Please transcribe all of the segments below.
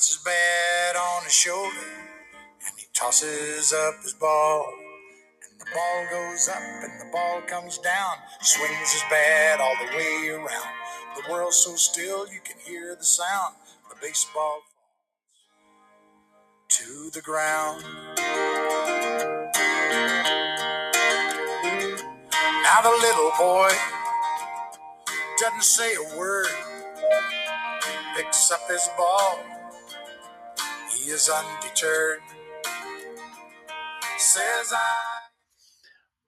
puts his bat on his shoulder, and he tosses up his ball. And the ball goes up, and the ball comes down, swings his bat all the way around. The world's so still, you can hear the sound. The baseball falls to the ground. Now the little boy doesn't say a word, picks up his ball, he is undeterred, says I.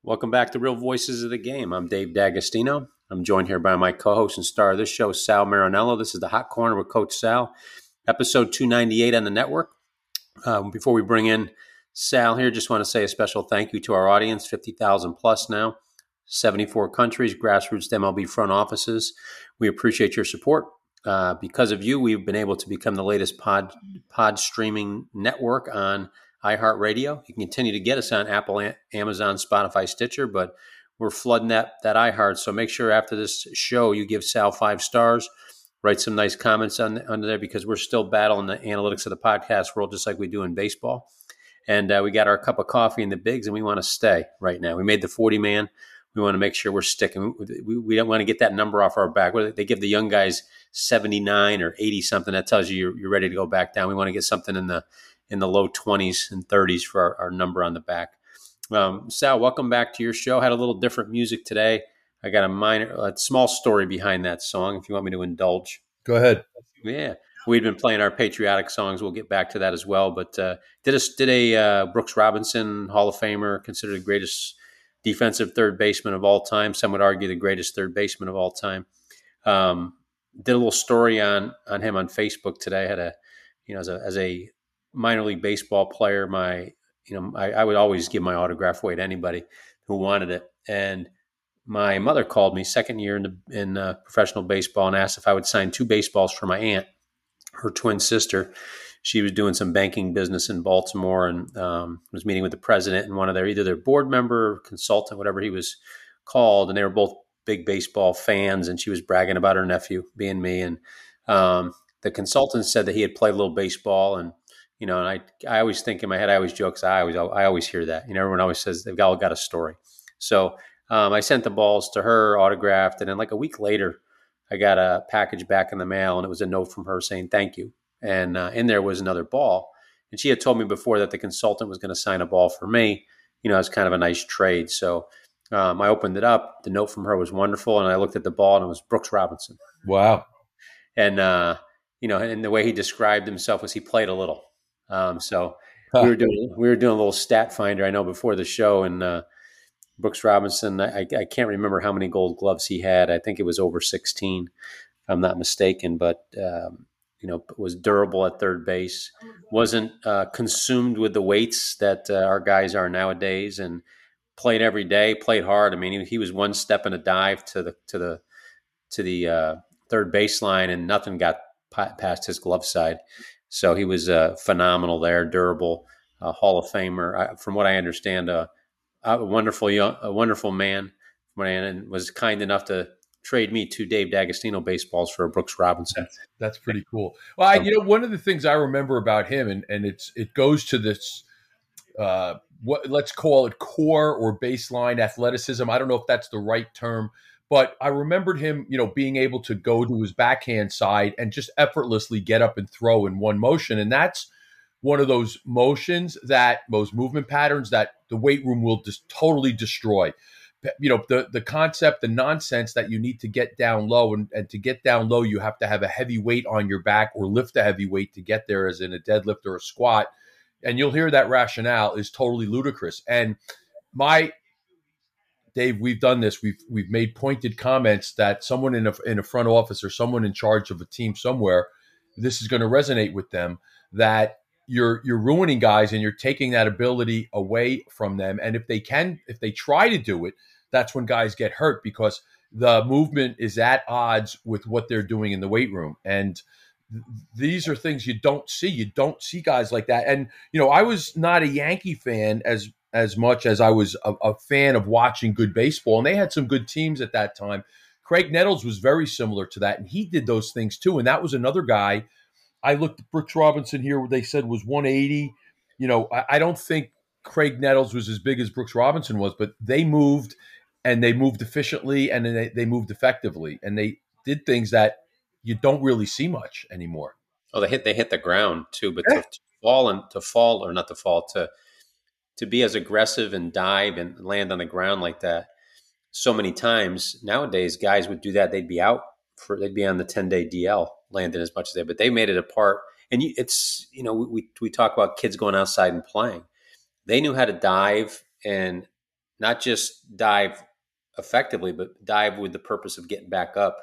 Welcome back to Real Voices of the Game. I'm Dave D'Agostino. I'm joined here by my co-host and star of this show, Sal Marinello. This is the Hot Corner with Coach Sal, episode 298 on the network. Before we bring in Sal here, just want to say a special thank you to our audience, 50,000 plus now, 74 countries, grassroots MLB front offices. We appreciate your support. Because of you, we've been able to become the latest pod streaming network on iHeartRadio. You can continue to get us on Apple, Amazon, Spotify, Stitcher, but we're flooding that iHeart. So make sure after this show you give Sal 5 stars, write some nice comments under there, because we're still battling the analytics of the podcast world just like we do in baseball. And we got our cup of coffee in the bigs, and we want to stay right now. We made the 40-man. We want to make sure we're sticking. We don't want to get that number off our back. They give the young guys 79 or 80-something. That tells you you're ready to go back down. We want to get something in the low 20s and 30s for our number on the back. Sal, welcome back to your show. Had a little different music today. I got a small story behind that song, if you want me to indulge. Go ahead. Yeah. We'd been playing our patriotic songs. We'll get back to that as well. But did a Brooks Robinson, Hall of Famer, considered the greatest defensive third baseman of all time. Some would argue the greatest third baseman of all time. Did a little story on him on Facebook today. Had as a minor league baseball player, I would always give my autograph away to anybody who wanted it. And my mother called me second year in professional baseball and asked if I would sign 2 baseballs for my aunt, her twin sister. She was doing some banking business in Baltimore and was meeting with the president and one of either their board member, or consultant, whatever he was called. And they were both big baseball fans. And she was bragging about her nephew being me. And the consultant said that he had played a little baseball. And, you know, and I always think in my head, I always joke, 'cause I always hear that. You know, everyone always says they've all got a story. So I sent the balls to her, autographed. And then like a week later, I got a package back in the mail, and it was a note from her saying, thank you. And in there was another ball. And she had told me before that the consultant was going to sign a ball for me. You know, it was kind of a nice trade. So I opened it up. The note from her was wonderful. And I looked at the ball, and it was Brooks Robinson. Wow. And, you know, and the way he described himself was he played a little. We were doing a little stat finder, I know, before the show. And Brooks Robinson, I can't remember how many gold gloves he had. I think it was over 16, if I'm not mistaken. But you know, was durable at third base, wasn't consumed with the weights that our guys are nowadays, and played every day, played hard. I mean, he was one step in a dive to the third baseline, and nothing got past his glove side. So he was phenomenal there, durable, Hall of Famer. From what I understand, a wonderful man, and was kind enough to trade me 2 Dave D'Agostino baseballs for a Brooks Robinson. That's pretty cool. Well, you know, one of the things I remember about him, and it goes to this, what let's call it core or baseline athleticism. I don't know if that's the right term, but I remembered him, you know, being able to go to his backhand side and just effortlessly get up and throw in one motion. And that's one of those motions, those movement patterns that the weight room will just totally destroy. You know, the concept, the nonsense that you need to get down low, and to get down low, you have to have a heavy weight on your back or lift a heavy weight to get there, as in a deadlift or a squat. And you'll hear that rationale is totally ludicrous. And Dave, we've done this. We've made pointed comments that someone in a front office or someone in charge of a team somewhere, this is going to resonate with them, that you're ruining guys and you're taking that ability away from them. And if they try to do it, that's when guys get hurt, because the movement is at odds with what they're doing in the weight room. And these are things you don't see. You don't see guys like that. And, you know, I was not a Yankee fan as much as I was a fan of watching good baseball. And they had some good teams at that time. Craig Nettles was very similar to that. And he did those things too. And that was another guy I looked at Brooks Robinson here, what they said was 180. You know, I don't think Craig Nettles was as big as Brooks Robinson was, but they moved, and they moved efficiently, and they moved effectively, and they did things that you don't really see much anymore. Oh, they hit the ground too, but to be as aggressive and dive and land on the ground like that so many times nowadays, guys would do that. They'd be out for, they'd be on the 10-day DL, landing as much as they, but they made it a part. And it's, you know, we talk about kids going outside and playing. They knew how to dive, and not just dive effectively, but dive with the purpose of getting back up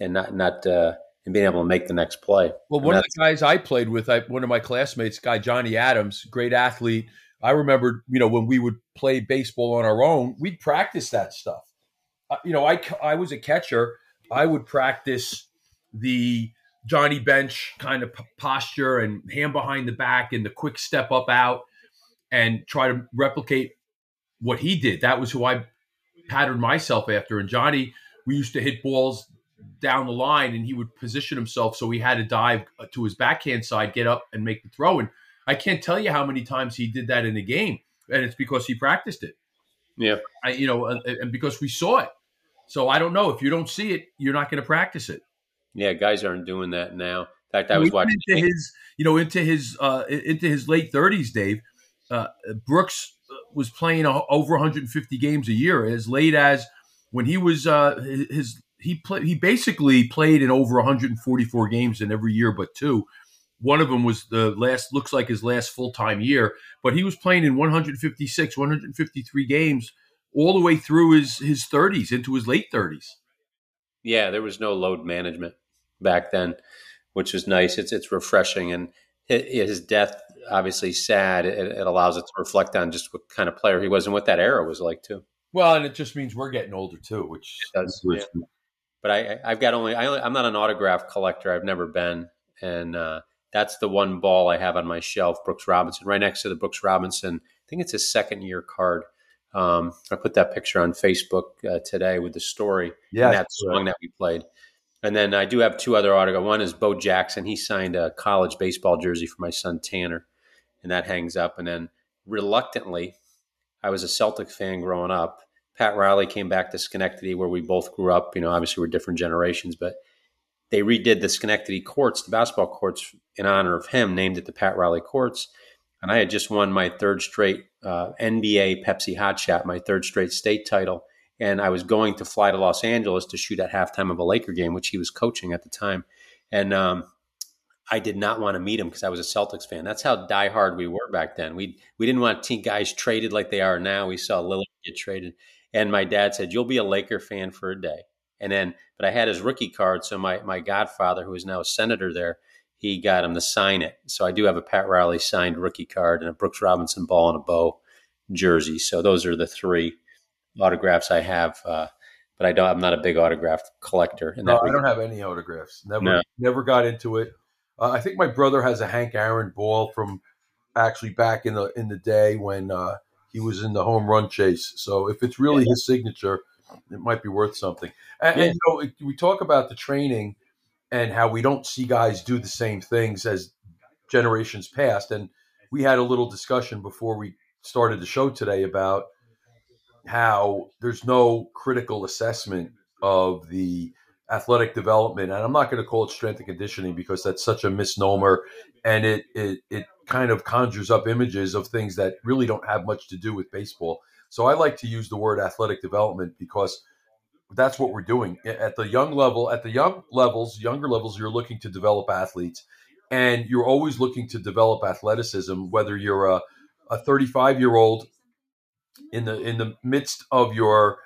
and not being able to make the next play. Well, one of the guys I played with, one of my classmates, guy Johnny Adams, great athlete. I remembered, you know, when we would play baseball on our own, we'd practice that stuff. You know, I was a catcher. I would practice the Johnny Bench kind of posture and hand behind the back and the quick step up out and try to replicate what he did. That was who I patterned myself after. And Johnny, we used to hit balls down the line, and he would position himself so he had to dive to his backhand side, get up and make the throw. And I can't tell you how many times he did that in a game, and it's because he practiced it. Yeah. And because we saw it. So I don't know. If you don't see it, you're not going to practice it. Yeah, guys aren't doing that now. In fact, I was watching into his late 30s, Dave. Brooks was playing over 150 games a year, as late as when he was he basically played in over 144 games in every year but two. One of them was his last full-time year, but he was playing in 156, 153 games all the way through his 30s, into his late 30s. Yeah, there was no load management back then, which was nice. It's refreshing, and his death, obviously sad. It allows us to reflect on just what kind of player he was and what that era was like too. Well, and it just means we're getting older too, which does. Yeah. But I'm not an autograph collector. I've never been, and that's the one ball I have on my shelf, Brooks Robinson, right next to the Brooks Robinson. I think it's his second year card. I put that picture on Facebook today with the story and that song that we played. And then I do have two other autographs. One is Bo Jackson. He signed a college baseball jersey for my son Tanner, and that hangs up. And then reluctantly, I was a Celtic fan growing up. Pat Riley came back to Schenectady, where we both grew up. You know, obviously we're different generations, but they redid the Schenectady courts, the basketball courts, in honor of him, named it the Pat Riley Courts. And I had just won my third straight NBA Pepsi Hot Shot, my third straight state title. And I was going to fly to Los Angeles to shoot at halftime of a Laker game, which he was coaching at the time. And I did not want to meet him because I was a Celtics fan. That's how diehard we were back then. We didn't want team guys traded like they are now. We saw Lillard get traded. And my dad said, "You'll be a Laker fan for a day." And then, but I had his rookie card. So my godfather, who is now a senator there, he got him to sign it. So I do have a Pat Riley signed rookie card and a Brooks Robinson ball and a Bo jersey. So those are the three autographs I have, but I'm not a big autograph collector. I don't have any autographs. Never got into it. I think my brother has a Hank Aaron ball from actually back in the day when he was in the home run chase. So if it's really his signature, it might be worth something. And you know, we talk about the training and how we don't see guys do the same things as generations past. And we had a little discussion before we started the show today about how there's no critical assessment of the athletic development. And I'm not going to call it strength and conditioning because that's such a misnomer. And it kind of conjures up images of things that really don't have much to do with baseball. So I like to use the word athletic development because that's what we're doing at the young level, younger levels. You're looking to develop athletes, and you're always looking to develop athleticism, whether you're a 35-year-old in the midst of your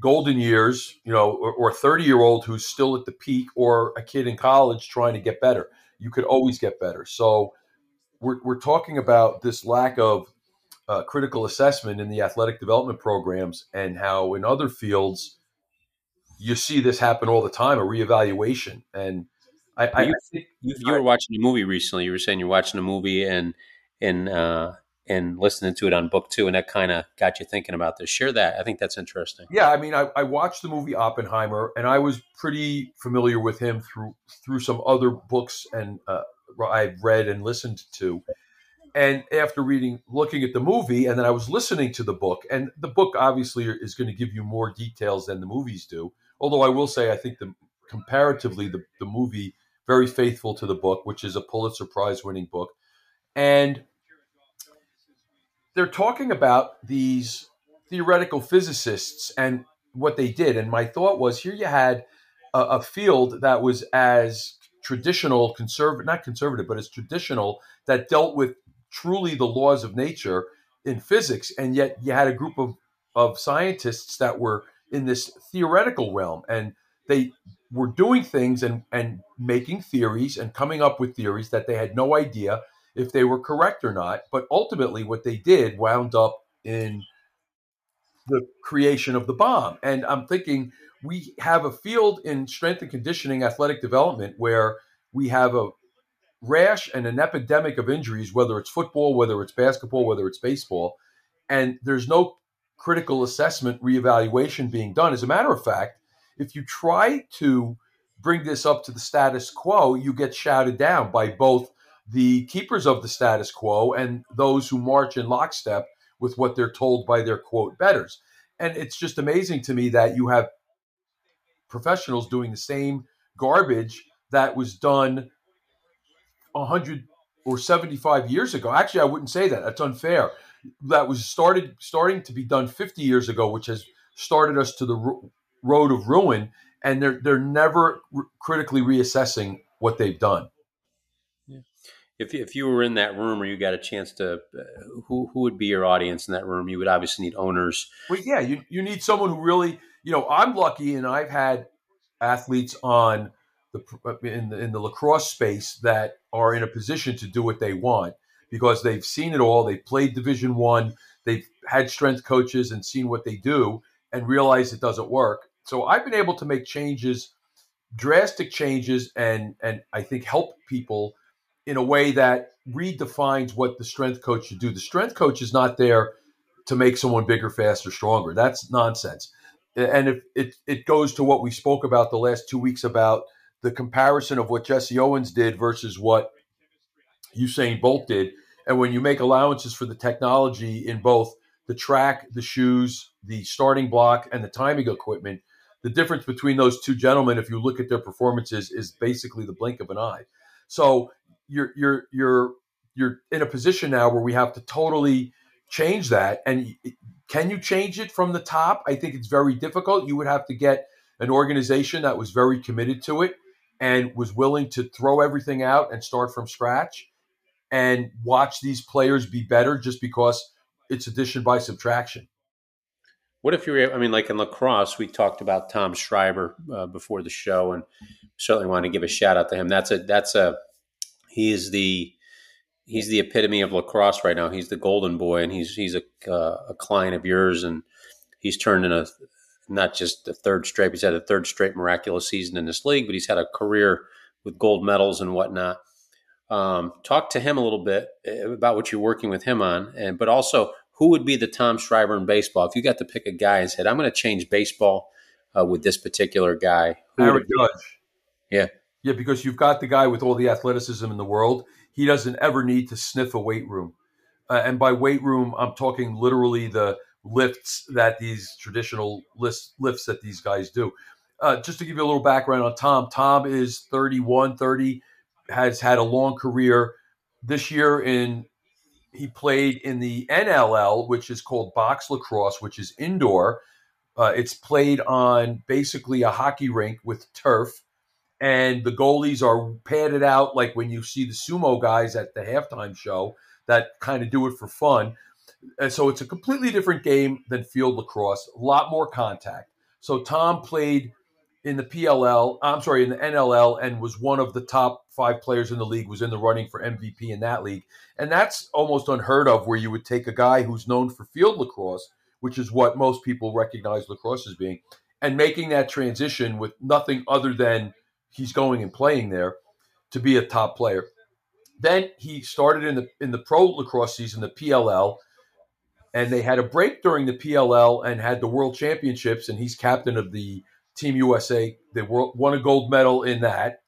golden years, you know, or 30-year-old who's still at the peak, or a kid in college trying to get better. You could always get better. So we're talking about this lack of critical assessment in the athletic development programs, and how in other fields you see this happen all the time, a reevaluation. And you were watching a movie recently. You were saying you're watching a movie and listening to it on book two, and that kind of got you thinking about this. Share that. I think that's interesting. Yeah, I mean, I watched the movie Oppenheimer, and I was pretty familiar with him through some other books and I've read and listened to. And after looking at the movie, and then I was listening to the book, and the book obviously is going to give you more details than the movies do. Although I will say, I think comparatively the movie very faithful to the book, which is a Pulitzer Prize winning book. And they're talking about these theoretical physicists and what they did. And my thought was, here you had a field that was as traditional, not conservative, but as traditional, that dealt with truly the laws of nature in physics. And yet you had a group of scientists that were in this theoretical realm, and they were doing things and making theories and coming up with theories that they had no idea if they were correct or not. But ultimately what they did wound up in the creation of the bomb. And I'm thinking, we have a field in strength and conditioning, athletic development, where we have a rash and an epidemic of injuries, whether it's football, whether it's basketball, whether it's baseball, and there's no critical assessment, reevaluation being done. As a matter of fact, if you try to bring this up to the status quo, you get shouted down by both the keepers of the status quo and those who march in lockstep with what they're told by their, quote, betters. And it's just amazing to me that you have professionals doing the same garbage that was done 100 or 75 years ago. Actually, I wouldn't say that. That's unfair. That was starting to be done 50 years ago, which has started us to the road of ruin, and they're never critically reassessing what they've done. Yeah. If you were in that room or you got a chance to, who would be your audience in that room? You would obviously need owners. Well, yeah, you need someone who really, you know, I'm lucky, and I've had athletes on in the lacrosse space that are in a position to do what they want because they've seen it all. They've played Division I, they've had strength coaches and seen what they do and realized it doesn't work. So I've been able to make changes, drastic changes, and I think help people in a way that redefines what the strength coach should do. The strength coach is not there to make someone bigger, faster, stronger. That's nonsense. And if it goes to what we spoke about the last 2 weeks about the comparison of what Jesse Owens did versus what Usain Bolt did. And when you make allowances for the technology in both the track, the shoes, the starting block, and the timing equipment, the difference between those two gentlemen, if you look at their performances, is basically the blink of an eye. So you're in a position now where we have to totally change that. And can you change it from the top? I think it's very difficult. You would have to get an organization that was very committed to it and was willing to throw everything out and start from scratch and watch these players be better just because it's addition by subtraction. What if I mean, like in lacrosse, we talked about Tom Schreiber before the show, and certainly want to give a shout out to him. He's the epitome of lacrosse right now. He's the golden boy, and he's a client of yours, and he's turned in he's had a third straight miraculous season in this league, but he's had a career with gold medals and whatnot. Talk to him a little bit about what you're working with him on, but also who would be the Tom Schreiber in baseball? If you got to pick a guy and said, I'm going to change baseball with this particular guy. Aaron Judge. Yeah. Yeah, because you've got the guy with all the athleticism in the world. He doesn't ever need to sniff a weight room. And by weight room, I'm talking literally the lifts that these traditional lifts that these guys do. Just to give you a little background on Tom. Tom is 30, has had a long career. This year he played in the NLL, which is called box lacrosse, which is indoor. It's played on basically a hockey rink with turf. And the goalies are padded out, like when you see the sumo guys at the halftime show that kind of do it for fun. And so it's a completely different game than field lacrosse, a lot more contact. So Tom played in the NLL, and was one of the top 5 players in the league, was in the running for MVP in that league. And that's almost unheard of, where you would take a guy who's known for field lacrosse, which is what most people recognize lacrosse as being, and making that transition with nothing other than he's going and playing there to be a top player. Then he started in the pro lacrosse season, the PLL, and they had a break during the PLL and had the World Championships, and he's captain of the Team USA. They won a gold medal in that.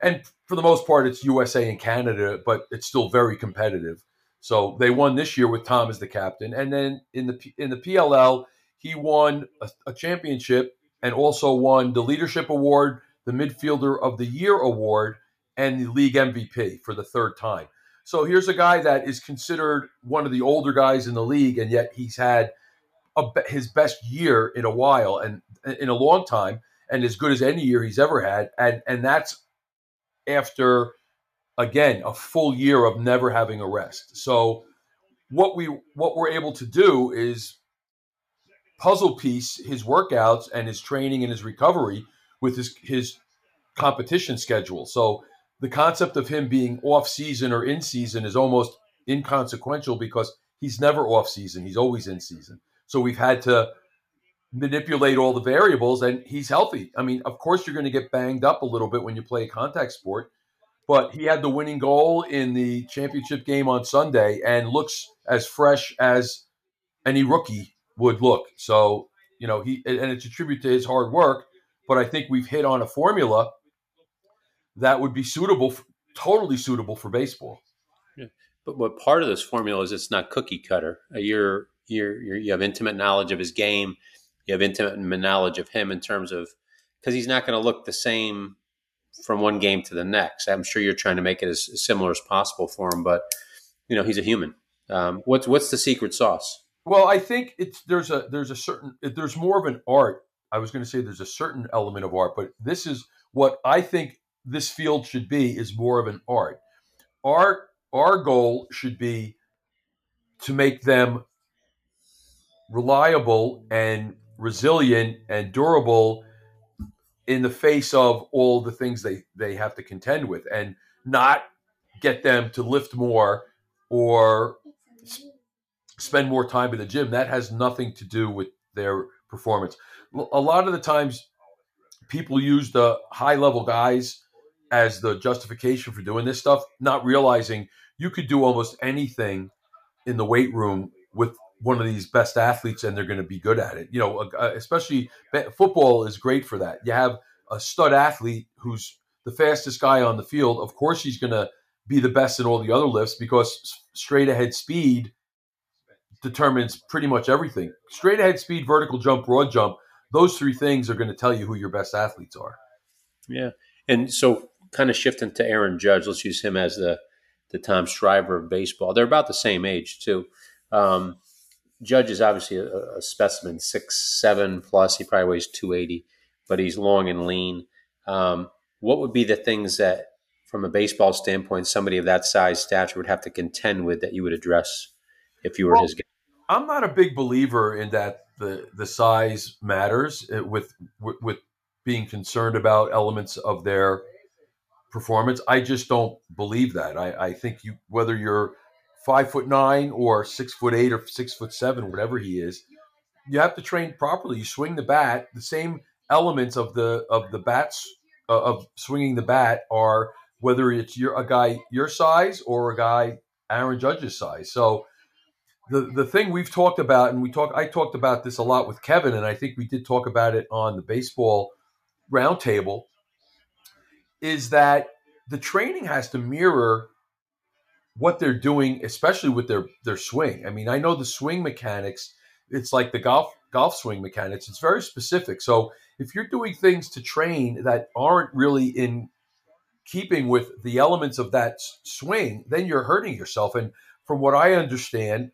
And for the most part, it's USA and Canada, but it's still very competitive. So they won this year with Tom as the captain. And then in the PLL, he won a championship and also won the Leadership Award, the Midfielder of the Year Award, and the League MVP for the third time. So here's a guy that is considered one of the older guys in the league, and yet he's had his best year in a while and in a long time, and as good as any year he's ever had. And that's after, again, a full year of never having a rest. So what we're able to do is puzzle piece his workouts and his training and his recovery with his competition schedule. So the concept of him being off-season or in-season is almost inconsequential because he's never off-season. He's always in-season. So we've had to manipulate all the variables, and he's healthy. I mean, of course you're going to get banged up a little bit when you play a contact sport, but he had the winning goal in the championship game on Sunday and looks as fresh as any rookie would look. So, you know, it's a tribute to his hard work, but I think we've hit on a formula that would be totally suitable for baseball. Yeah. But what part of this formula is it's not cookie cutter. You have intimate knowledge of his game. You have intimate knowledge of him in terms of – because he's not going to look the same from one game to the next. I'm sure you're trying to make it as similar as possible for him, but, you know, he's a human. What's the secret sauce? Well, I think there's more of an art. I was going to say there's a certain element of art, but this is what I think this field should be, is more of an art. Our goal should be to make them reliable and resilient and durable in the face of all the things they have to contend with, and not get them to lift more or spend more time in the gym. That has nothing to do with their performance. A lot of the times people use the high-level guys as the justification for doing this stuff, not realizing you could do almost anything in the weight room with one of these best athletes and they're going to be good at it. You know, especially football is great for that. You have a stud athlete who's the fastest guy on the field. Of course, he's going to be the best in all the other lifts because straight ahead speed determines pretty much everything. Straight ahead speed, vertical jump, broad jump, those three things are going to tell you who your best athletes are. Yeah. And so kind of shifting to Aaron Judge, let's use him as the Tom Schreiber of baseball. They're about the same age too. Judge is obviously a specimen, 6'7" plus. He probably weighs 280, but he's long and lean. What would be the things that, from a baseball standpoint, somebody of that size stature would have to contend with that you would address if you were his guy? I'm not a big believer in that the size matters with being concerned about elements of their performance. I just don't believe that. I think whether you're 5'9" or 6'8" or 6'7", whatever he is, you have to train properly. You swing the bat. The same elements of the bats of swinging the bat are whether it's a guy your size or a guy Aaron Judge's size. So the thing we've talked about, and I talked about this a lot with Kevin, and I think we did talk about it on the baseball roundtable, is that the training has to mirror what they're doing, especially with their swing. I mean, I know the swing mechanics, it's like the golf swing mechanics. It's very specific. So if you're doing things to train that aren't really in keeping with the elements of that swing, then you're hurting yourself. And from what I understand,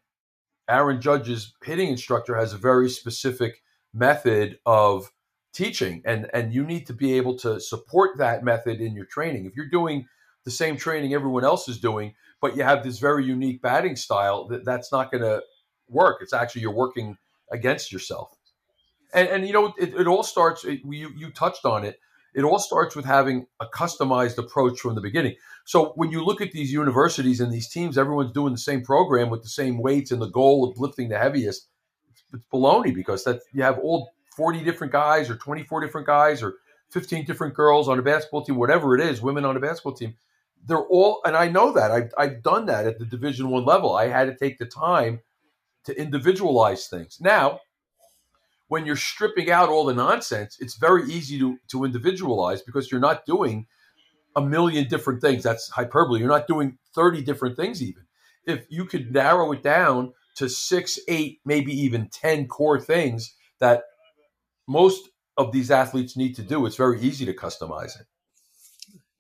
Aaron Judge's hitting instructor has a very specific method of teaching, and you need to be able to support that method in your training. If you're doing the same training everyone else is doing, but you have this very unique batting style, that's not going to work. It's actually, you're working against yourself. And you know, it all starts, you touched on it. It all starts with having a customized approach from the beginning. So when you look at these universities and these teams, everyone's doing the same program with the same weights and the goal of lifting the heaviest. It's baloney, because that you have all 40 different guys or 24 different guys or 15 different girls on a basketball team, whatever it is, women on a basketball team. They're all, and I know that I've done that at the Division I level. I had to take the time to individualize things. Now, when you're stripping out all the nonsense, it's very easy to individualize because you're not doing a million different things. That's hyperbole. You're not doing 30 different things even. If you could narrow it down to 6, 8, maybe even 10 core things that most of these athletes need to do, it's very easy to customize it.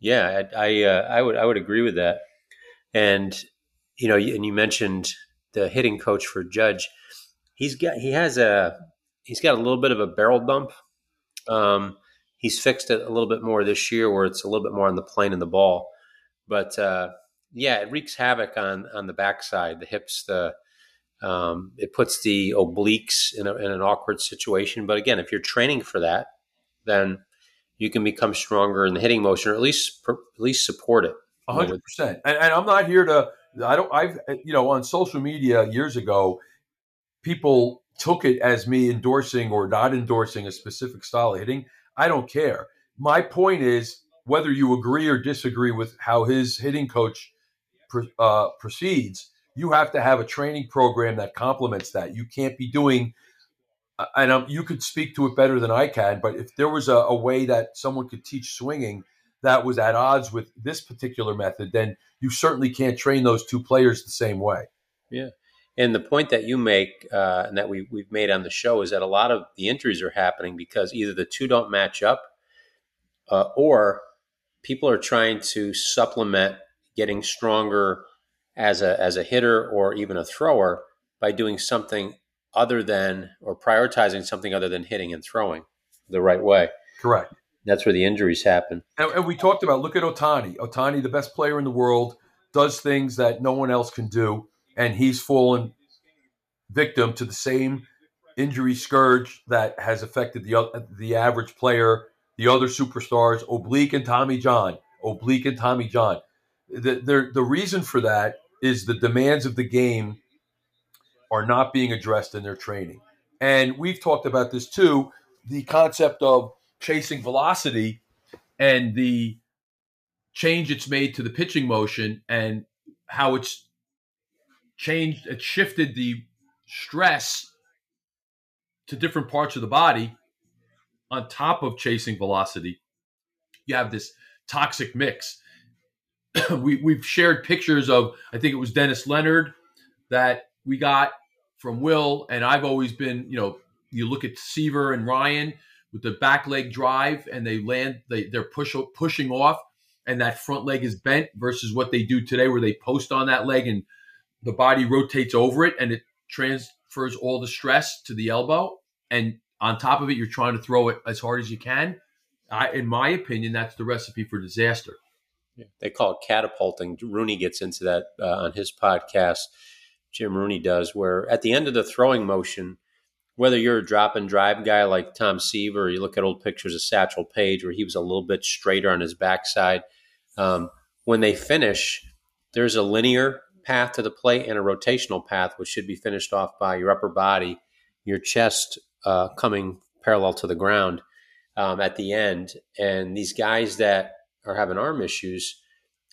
Yeah, I would agree with that. And, you know, and you mentioned the hitting coach for Judge. He's got a little bit of a barrel bump. He's fixed it a little bit more this year, where it's a little bit more on the plane and the ball. But yeah, it wreaks havoc on the backside, the hips. It puts the obliques in an awkward situation. But again, if you're training for that, then you can become stronger in the hitting motion, or at least support it. 100%. And I'm not here to. On social media years ago, people took it as me endorsing or not endorsing a specific style of hitting. I don't care. My point is whether you agree or disagree with how his hitting coach proceeds, you have to have a training program that complements that. You can't be doing, and you could speak to it better than I can, but if there was a way that someone could teach swinging that was at odds with this particular method, then you certainly can't train those two players the same way. Yeah. And the point that you make and that we've made on the show is that a lot of the injuries are happening because either the two don't match up or people are trying to supplement getting stronger as a hitter or even a thrower by doing something other than or prioritizing something other than hitting and throwing the right way. Correct. That's where the injuries happen. And we talked about, look at Otani. Otani, the best player in the world, does things that no one else can do. And he's fallen victim to the same injury scourge that has affected the average player, the other superstars, Oblique and Tommy John. The reason for that is the demands of the game are not being addressed in their training. And we've talked about this too, the concept of chasing velocity and the change it's made to the pitching motion and how it's changed, it shifted the stress to different parts of the body on top of chasing velocity. You have this toxic mix. We've shared pictures of, I think it was Dennis Leonard that we got from Will, and I've always been, you know, you look at Seaver and Ryan with the back leg drive and they land, they're pushing off and that front leg is bent versus what they do today where they post on that leg and the body rotates over it and it transfers all the stress to the elbow. And on top of it, you're trying to throw it as hard as you can. In my opinion, that's the recipe for disaster. Yeah. They call it catapulting. Rooney gets into that on his podcast. Jim Rooney does, where at the end of the throwing motion, whether you're a drop and drive guy like Tom Seaver, or you look at old pictures of Satchel Paige where he was a little bit straighter on his backside. When they finish, there's a linear path to the plate and a rotational path, which should be finished off by your upper body, your chest coming parallel to the ground at the end. And these guys that are having arm issues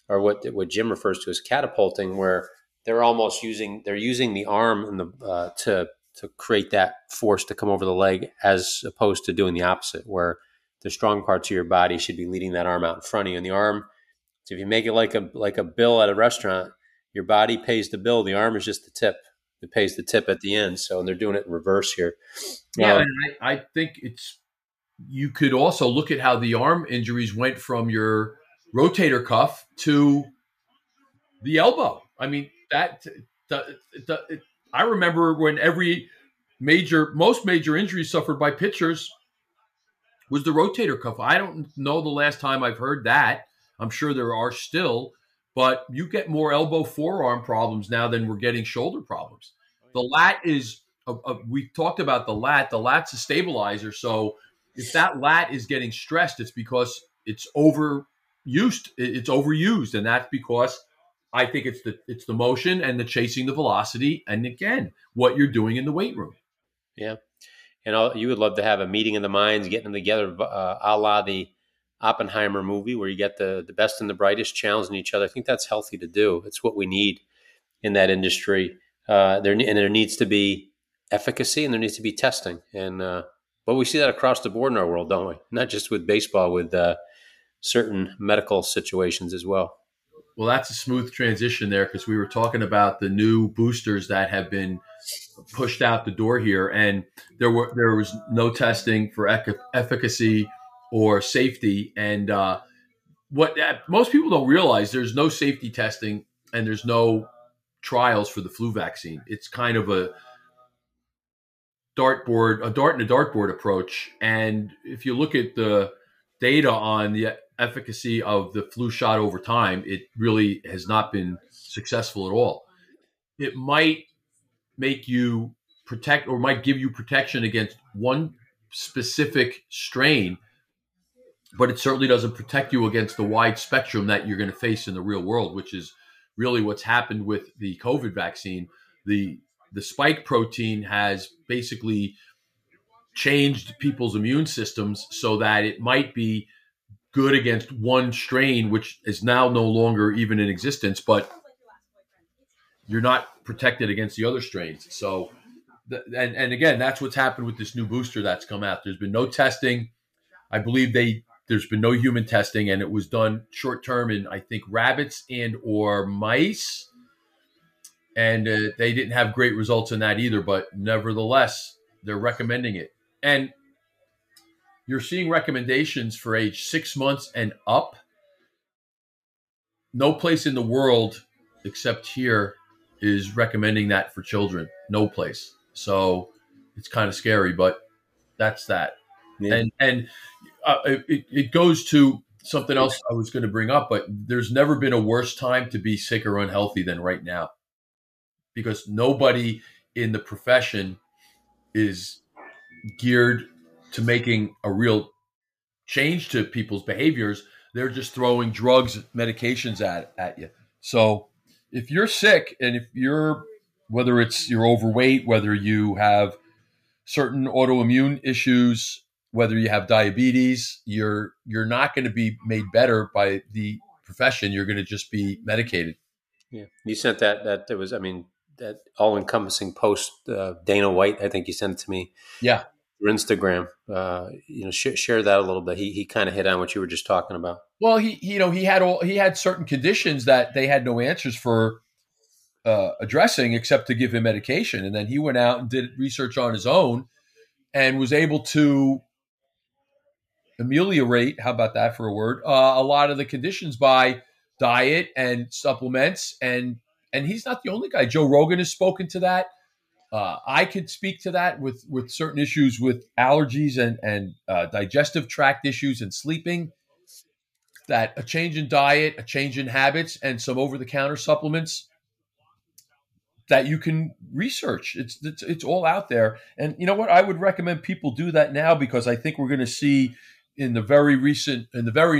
are what Jim refers to as catapulting, where they're almost using the arm in the to create that force to come over the leg, as opposed to doing the opposite, where the strong parts of your body should be leading that arm out in front of you. And the arm, so if you make it like a bill at a restaurant, your body pays the bill. The arm is just the tip. It pays the tip at the end. So, and they're doing it in reverse here. Yeah, and I think it's. You could also look at how the arm injuries went from your rotator cuff to the elbow. I mean, I remember when most major injuries suffered by pitchers was the rotator cuff. I don't know the last time I've heard that. I'm sure there are still. But you get more elbow forearm problems now than we're getting shoulder problems. The lat is, we talked about the lat. The lat's a stabilizer. So if that lat is getting stressed, it's because it's overused. And that's because I think it's the motion and the chasing the velocity. And again, what you're doing in the weight room. Yeah. And you would love to have a meeting of the minds, getting them together a la the Oppenheimer movie, where you get the best and the brightest challenging each other. I think that's healthy to do. It's what we need in that industry. There needs to be efficacy and there needs to be testing. And but we see that across the board in our world, don't we? Not just with baseball, with certain medical situations as well. Well, that's a smooth transition there, because we were talking about the new boosters that have been pushed out the door here, and there was no testing for efficacy or safety. And what most people don't realize, there's no safety testing and there's no trials for the flu vaccine. It's kind of a dart and a dartboard approach. And if you look at the data on the efficacy of the flu shot over time, it really has not been successful at all. It might make you protect, or might give you protection against one specific strain, but it certainly doesn't protect you against the wide spectrum that you're going to face in the real world, which is really what's happened with the COVID vaccine. The spike protein has basically changed people's immune systems so that it might be good against one strain, which is now no longer even in existence, but you're not protected against the other strains. So, and again, that's what's happened with this new booster that's come out. There's been no testing. I believe there's been no human testing, and it was done short term in, I think, rabbits and or mice. And they didn't have great results in that either, but nevertheless, they're recommending it. And you're seeing recommendations for age 6 months and up. No place in the world except here is recommending that for children. No place. So it's kind of scary, but that's that. Yeah. And it goes to something else I was going to bring up, but there's never been a worse time to be sick or unhealthy than right now, because nobody in the profession is geared to making a real change to people's behaviors. They're just throwing drugs, medications at you. So if you're sick, and if you're, whether it's you're overweight, whether you have certain autoimmune issues, whether you have diabetes, you're not going to be made better by the profession. You're going to just be medicated. Yeah. You sent that there was, I mean, that all-encompassing post, Dana White, I think you sent it to me. Yeah. Or Instagram, share that a little bit. He kind of hit on what you were just talking about. Well, he had certain conditions that they had no answers for addressing except to give him medication. And then he went out and did research on his own and was able to ameliorate, how about that for a word, a lot of the conditions by diet and supplements. And he's not the only guy. Joe Rogan has spoken to that. I could speak to that with certain issues with allergies and digestive tract issues and sleeping, that a change in diet, a change in habits, and some over-the-counter supplements that you can research. It's all out there. And you know what? I would recommend people do that now, because I think we're going to see in the very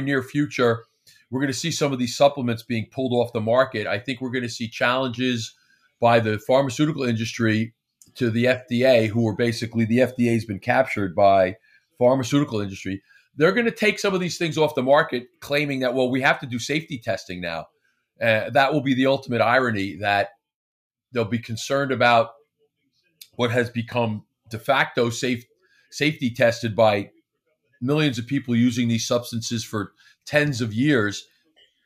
near future, we're going to see some of these supplements being pulled off the market. I think we're going to see challenges by the pharmaceutical industry to the FDA, who are basically, the FDA has been captured by pharmaceutical industry. They're going to take some of these things off the market, claiming that, well, we have to do safety testing now. That will be the ultimate irony, that they'll be concerned about what has become de facto safety tested by millions of people using these substances for tens of years.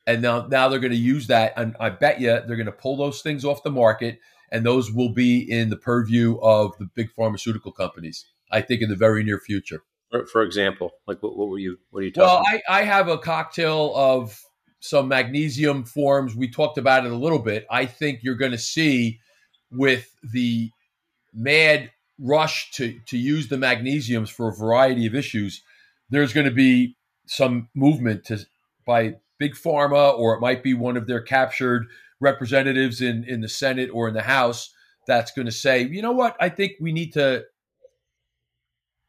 And now they're going to use that. And I bet you they're going to pull those things off the market, and those will be in the purview of the big pharmaceutical companies, I think, in the very near future. For example, like what are you talking about? Well, I have a cocktail of some magnesium forms. We talked about it a little bit. I think you're going to see, with the mad rush to use the magnesiums for a variety of issues, there's going to be some movement by Big Pharma, or it might be one of their captured representatives in the Senate or in the House, that's going to say, you know what, I think we need to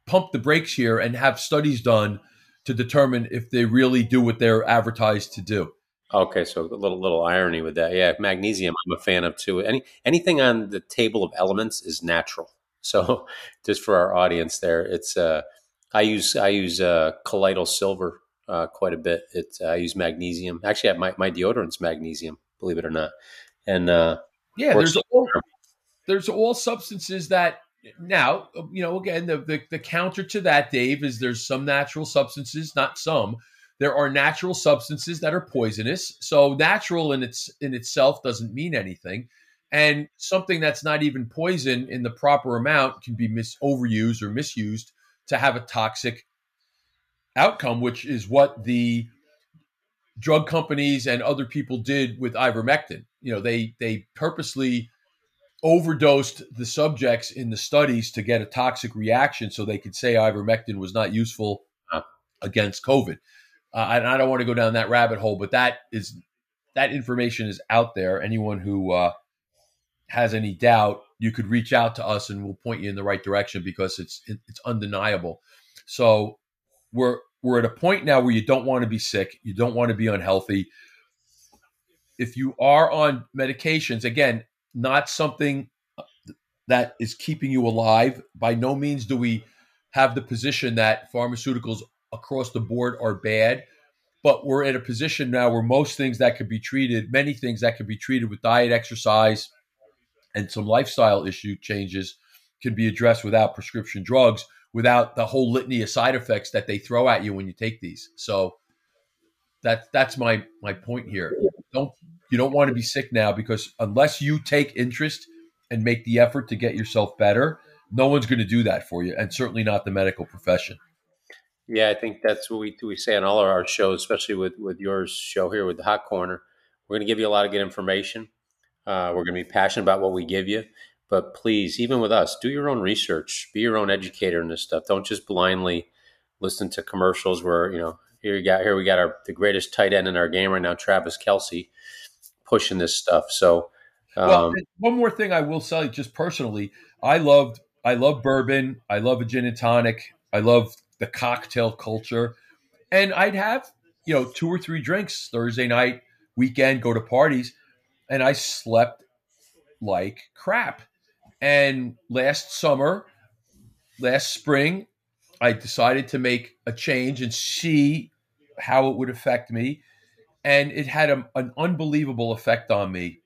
pump the brakes here and have studies done to determine if they really do what they're advertised to do. Okay, so a little irony with that. Yeah, magnesium, I'm a fan of too. Anything on the table of elements is natural. So just for our audience there, it's I use colloidal silver quite a bit. I use magnesium. Actually, my deodorant's magnesium, believe it or not. And there's all substances that. Now, you know, again, the counter to that, Dave, is there's some natural substances, not some, There are natural substances that are poisonous. So natural in itself doesn't mean anything. And something that's not even poison in the proper amount can be overused or misused to have a toxic outcome, which is what the drug companies and other people did with ivermectin. You know, they purposely overdosed the subjects in the studies to get a toxic reaction so they could say ivermectin was not useful against COVID. And I don't want to go down that rabbit hole, but that information is out there. Anyone who has any doubt, you could reach out to us and we'll point you in the right direction, because it's undeniable. So we're at a point now where you don't want to be sick. You don't want to be unhealthy. If you are on medications, again, not something that is keeping you alive. By no means do we have the position that pharmaceuticals across the board are bad, but we're at a position now where many things that could be treated with diet, exercise, and some lifestyle issue changes can be addressed without prescription drugs, without the whole litany of side effects that they throw at you when you take these. So that's my point here. You don't want to be sick now, because unless you take interest and make the effort to get yourself better, no one's going to do that for you, and certainly not the medical profession. Yeah, I think that's what we say on all of our shows, especially with your show here with the Hot Corner. We're going to give you a lot of good information. We're going to be passionate about what we give you, but please, even with us, do your own research, be your own educator in this stuff. Don't just blindly listen to commercials where, you know, here we got the greatest tight end in our game right now, Travis Kelce, pushing this stuff. So, well, one more thing I will say, just personally, I love bourbon. I love a gin and tonic. I love the cocktail culture, and I'd have, you know, 2 or 3 drinks Thursday night, weekend, go to parties. And I slept like crap. And last spring, I decided to make a change and see how it would affect me. And it had an unbelievable effect on me,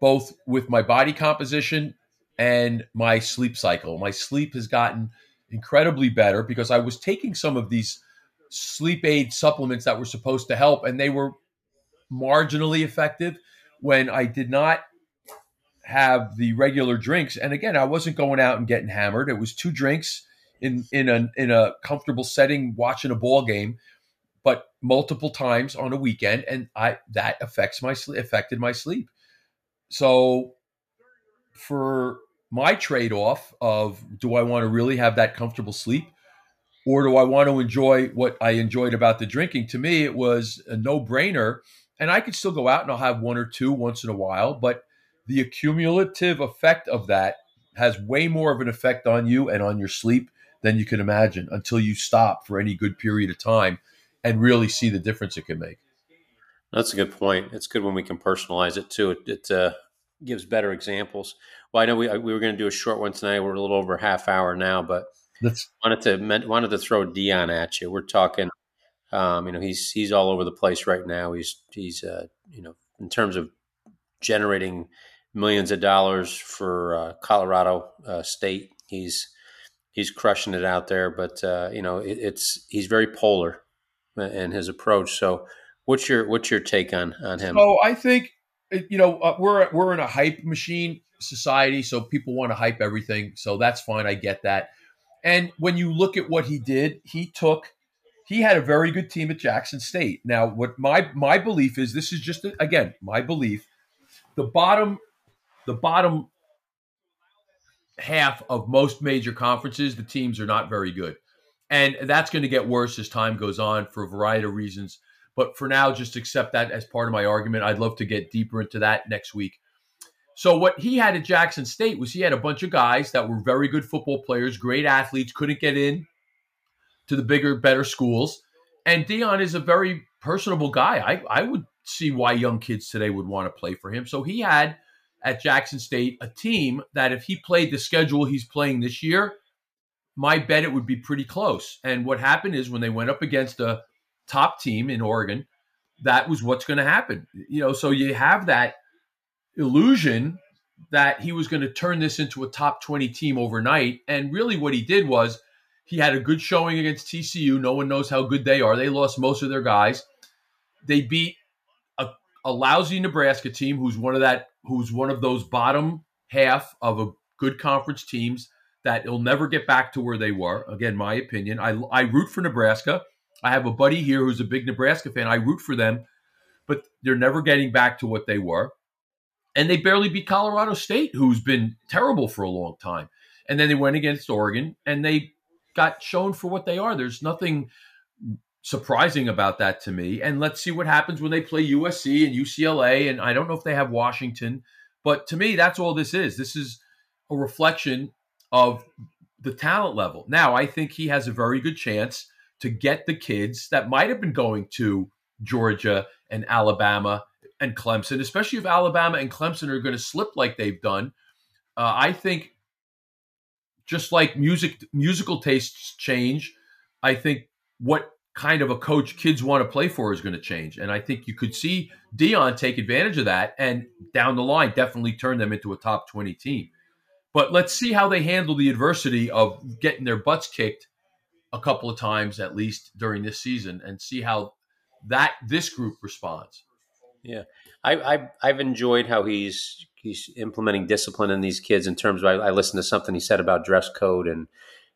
both with my body composition and my sleep cycle. My sleep has gotten incredibly better because I was taking some of these sleep aid supplements that were supposed to help, and they were marginally effective when I did not have the regular drinks. And again, I wasn't going out and getting hammered. It was 2 drinks in a comfortable setting, watching a ball game, but multiple times on a weekend. And that affected my sleep. So for my trade-off of, do I want to really have that comfortable sleep, or do I want to enjoy what I enjoyed about the drinking? To me, it was a no-brainer. And I could still go out and I'll have 1 or 2 once in a while, but the accumulative effect of that has way more of an effect on you and on your sleep than you can imagine, until you stop for any good period of time and really see the difference it can make. That's a good point. It's good when we can personalize it too. It gives better examples. Well, I know we were going to do a short one tonight. We're a little over half hour now, but wanted to throw Dion at you. We're talking. You know, he's all over the place right now. He's you know, in terms of generating millions of dollars for Colorado State, he's crushing it out there. But you know, he's very polar in his approach. So, what's your take on him? Oh, I think, you know, we're in a hype machine society, so people want to hype everything. So that's fine. I get that. And when you look at what he did, he had a very good team at Jackson State. Now, what my belief is, this is just, again, my belief, the bottom half of most major conferences, the teams are not very good. And that's going to get worse as time goes on for a variety of reasons. But for now, just accept that as part of my argument. I'd love to get deeper into that next week. So what he had at Jackson State was he had a bunch of guys that were very good football players, great athletes, couldn't get in to the bigger, better schools. And Dion is a very personable guy. I would see why young kids today would want to play for him. So he had at Jackson State a team that if he played the schedule he's playing this year, my bet it would be pretty close. And what happened is when they went up against a top team in Oregon, that was what's going to happen. You know, so you have that illusion that he was going to turn this into a top 20 team overnight. And really what he did was He had a good showing against TCU. No one knows how good they are. They lost most of their guys. They beat a lousy Nebraska team, who's one of those bottom half of a good conference teams that will never get back to where they were. Again, my opinion. I root for Nebraska. I have a buddy here who's a big Nebraska fan. I root for them, but they're never getting back to what they were. And they barely beat Colorado State, who's been terrible for a long time. And then they went against Oregon, and they got shown for what they are. There's nothing surprising about that to me. And let's see what happens when they play USC and UCLA, and I don't know if they have Washington. But to me, that's all this is. This is a reflection of the talent level. Now, I think he has a very good chance to get the kids that might have been going to Georgia and Alabama and Clemson, especially if Alabama and Clemson are going to slip like they've done. I think just like musical tastes change, I think what kind of a coach kids want to play for is going to change. And I think you could see Dion take advantage of that and down the line definitely turn them into a top 20 team. But let's see how they handle the adversity of getting their butts kicked a couple of times at least during this season and see how this group responds. Yeah. I've enjoyed how he's implementing discipline in these kids in terms of I listened to something he said about dress code and,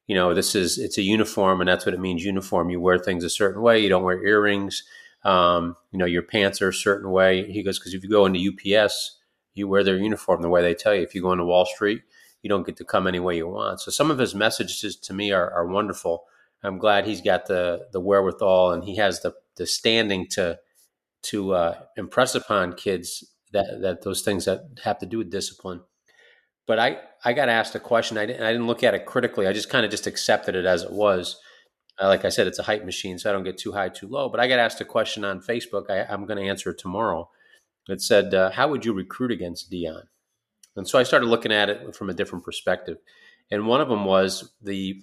you know, it's a uniform and that's what it means. Uniform, you wear things a certain way. You don't wear earrings. You know, your pants are a certain way. He goes, because if you go into UPS, you wear their uniform the way they tell you. If you go into Wall Street, you don't get to come any way you want. So some of his messages to me are wonderful. I'm glad he's got the wherewithal and he has the standing to impress upon kids that those things that have to do with discipline. But I got asked a question. I didn't look at it critically. I just kind of accepted it as it was. Like I said, it's a hype machine, so I don't get too high, too low. But I got asked a question on Facebook. I'm going to answer it tomorrow. It said, how would you recruit against Dion? And so I started looking at it from a different perspective. And one of them was the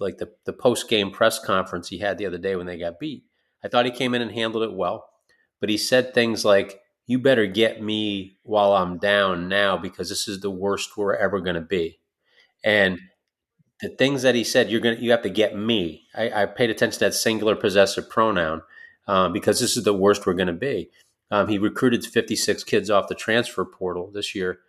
post-game press conference he had the other day when they got beat. I thought he came in and handled it well, but he said things like, you better get me while I'm down now because this is the worst we're ever going to be. And the things that he said, you have to get me. I paid attention to that singular possessive pronoun because this is the worst we're going to be. He recruited 56 kids off the transfer portal this year.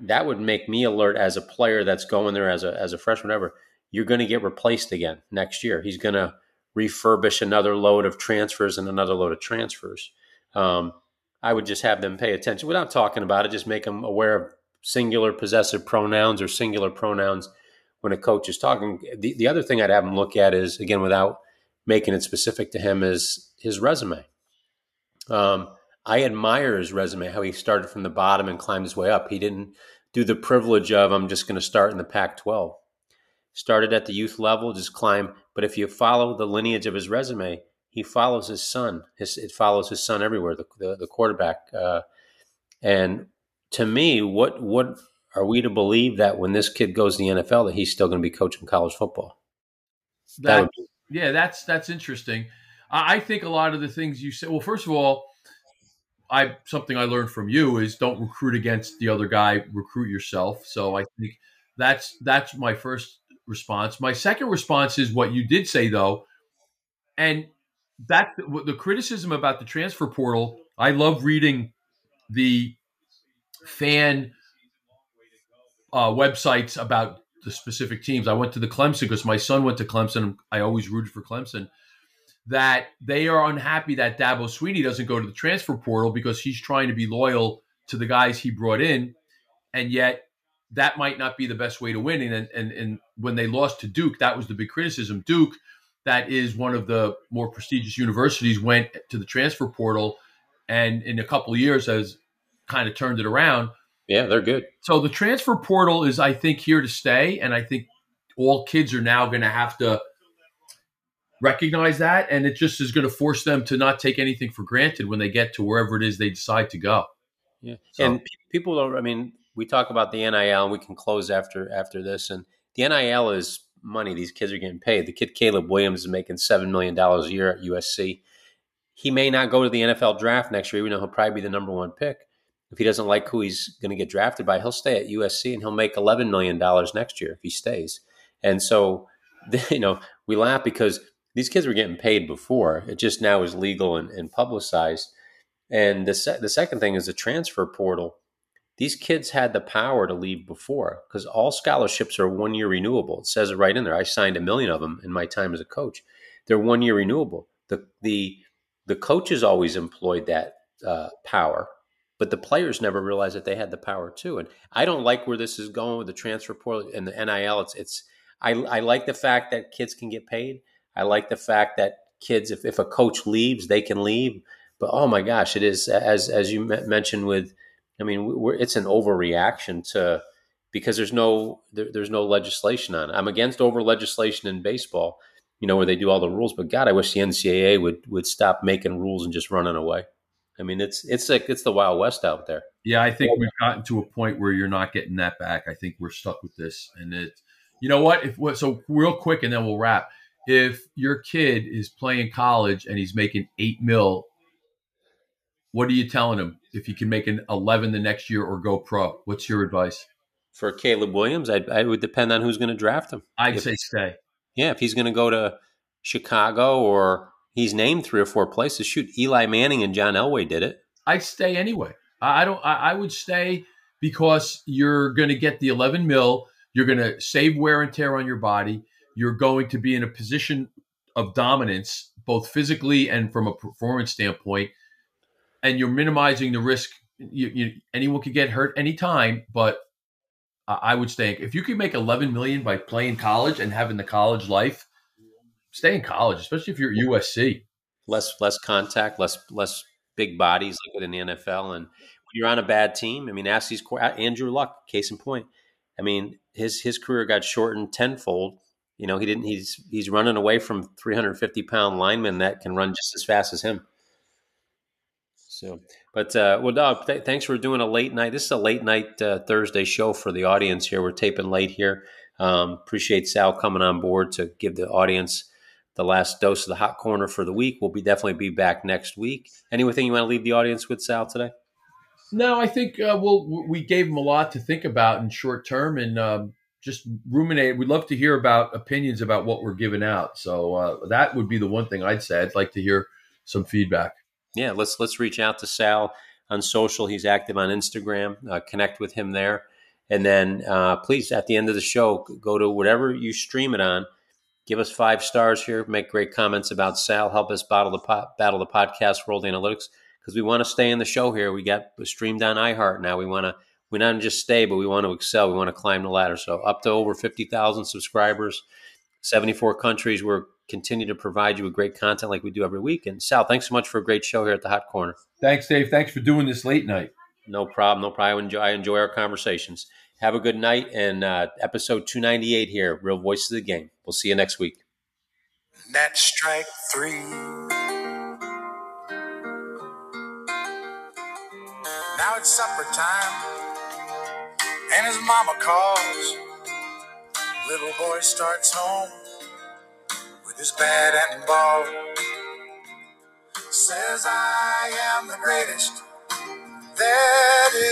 That would make me alert as a player that's going there as a freshman, whatever. You're going to get replaced again next year. He's going to refurbish another load of transfers and another load of transfers. I would just have them pay attention without talking about it. Just make them aware of singular possessive pronouns or singular pronouns when a coach is talking. The other thing I'd have them look at is, again, without making it specific to him, is his resume. I admire his resume, how he started from the bottom and climbed his way up. He didn't do the privilege of, I'm just going to start in the Pac-12. Started at the youth level, just climbed. But if you follow the lineage of his resume, he follows his son. It follows his son everywhere, the quarterback. And to me, what are we to believe that when this kid goes to the NFL that he's still going to be coaching college football? That's interesting. I think a lot of the things you said – well, first of all, something I learned from you is don't recruit against the other guy, recruit yourself. So I think that's my first response. My second response is what you did say though. And that the criticism about the transfer portal, I love reading the fan websites about the specific teams. I went to the Clemson because my son went to Clemson. I always rooted for Clemson. That they are unhappy that Dabo Sweeney doesn't go to the transfer portal because he's trying to be loyal to the guys he brought in, and yet that might not be the best way to win. And when they lost to Duke, that was the big criticism. Duke, that is one of the more prestigious universities, went to the transfer portal and in a couple of years has kind of turned it around. Yeah, they're good. So the transfer portal is, I think, here to stay, and I think all kids are now going to have to recognize that, and it just is going to force them to not take anything for granted when they get to wherever it is they decide to go. Yeah, so. And people don't. I mean, we talk about the NIL, and we can close after this. And the NIL is money; these kids are getting paid. The kid Caleb Williams is making $7 million a year at USC. He may not go to the NFL draft next year, even though he'll probably be the number one pick. If he doesn't like who he's going to get drafted by, he'll stay at USC and he'll make $11 million next year if he stays. And so, you know, we laugh because these kids were getting paid before. It just now is legal and publicized. And the second thing is the transfer portal. These kids had the power to leave before because all scholarships are 1 year renewable. It says it right in there. I signed 1 million of them in my time as a coach. They're 1 year renewable. The coaches always employed that power, but the players never realized that they had the power too. And I don't like where this is going with the transfer portal and the NIL. I like the fact that kids can get paid. I like the fact that kids, if a coach leaves, they can leave. But oh my gosh, it is as you mentioned with. I mean, it's an overreaction to because there's no legislation on it. I'm against over legislation in baseball, you know, where they do all the rules. But God, I wish the NCAA would stop making rules and just running away. I mean, it's like it's the Wild West out there. Yeah, I think we've gotten to a point where you're not getting that back. I think we're stuck with this. And it, you know what? So real quick, and then we'll wrap. If your kid is playing college and he's making $8 million. What are you telling him if he can make an 11 the next year or go pro? What's your advice? For Caleb Williams, I would depend on who's going to draft him. I'd say stay. Yeah, if he's going to go to Chicago or he's named three or four places, shoot, Eli Manning and John Elway did it. I'd stay anyway. I would stay because you're going to get the $11 million. You're going to save wear and tear on your body. You're going to be in a position of dominance, both physically and from a performance standpoint. And you're minimizing the risk. Anyone could get hurt anytime, but I would stay. If you could make $11 million by playing college and having the college life, stay in college, especially if you're at USC. Less contact, less big bodies like in the NFL. And when you're on a bad team, I mean, ask these Andrew Luck, case in point. I mean, his career got shortened tenfold. You know, he didn't. He's running away from 350-pound linemen that can run just as fast as him. So, but well, Doug, thanks for doing a late night. This is a late night Thursday show for the audience here. We're taping late here. Appreciate Sal coming on board to give the audience the last dose of the hot corner for the week. We'll definitely be back next week. Anything you want to leave the audience with, Sal, today? No, I think we gave them a lot to think about in short term and just ruminate. We'd love to hear about opinions about what we're giving out. So that would be the one thing I'd say. I'd like to hear some feedback. Yeah, let's reach out to Sal on social. He's active on Instagram. Connect with him there. And then please, at the end of the show, go to whatever you stream it on. Give us 5 stars here. Make great comments about Sal. Help us battle the podcast world analytics because we want to stay in the show here. We're streamed on iHeart now. We not just stay, but we want to excel. We want to climb the ladder. So up to over 50,000 subscribers, 74 countries. We're continue to provide you with great content like we do every week. And Sal, thanks so much for a great show here at the Hot Corner. Thanks, Dave. Thanks for doing this late night. No problem. I enjoy our conversations. Have a good night. And episode 298 here, Real Voices of the Game. We'll see you next week. And that's strike three. Now it's supper time. And his mama calls. Little boy starts home. His bat and ball. Says I am the greatest. That is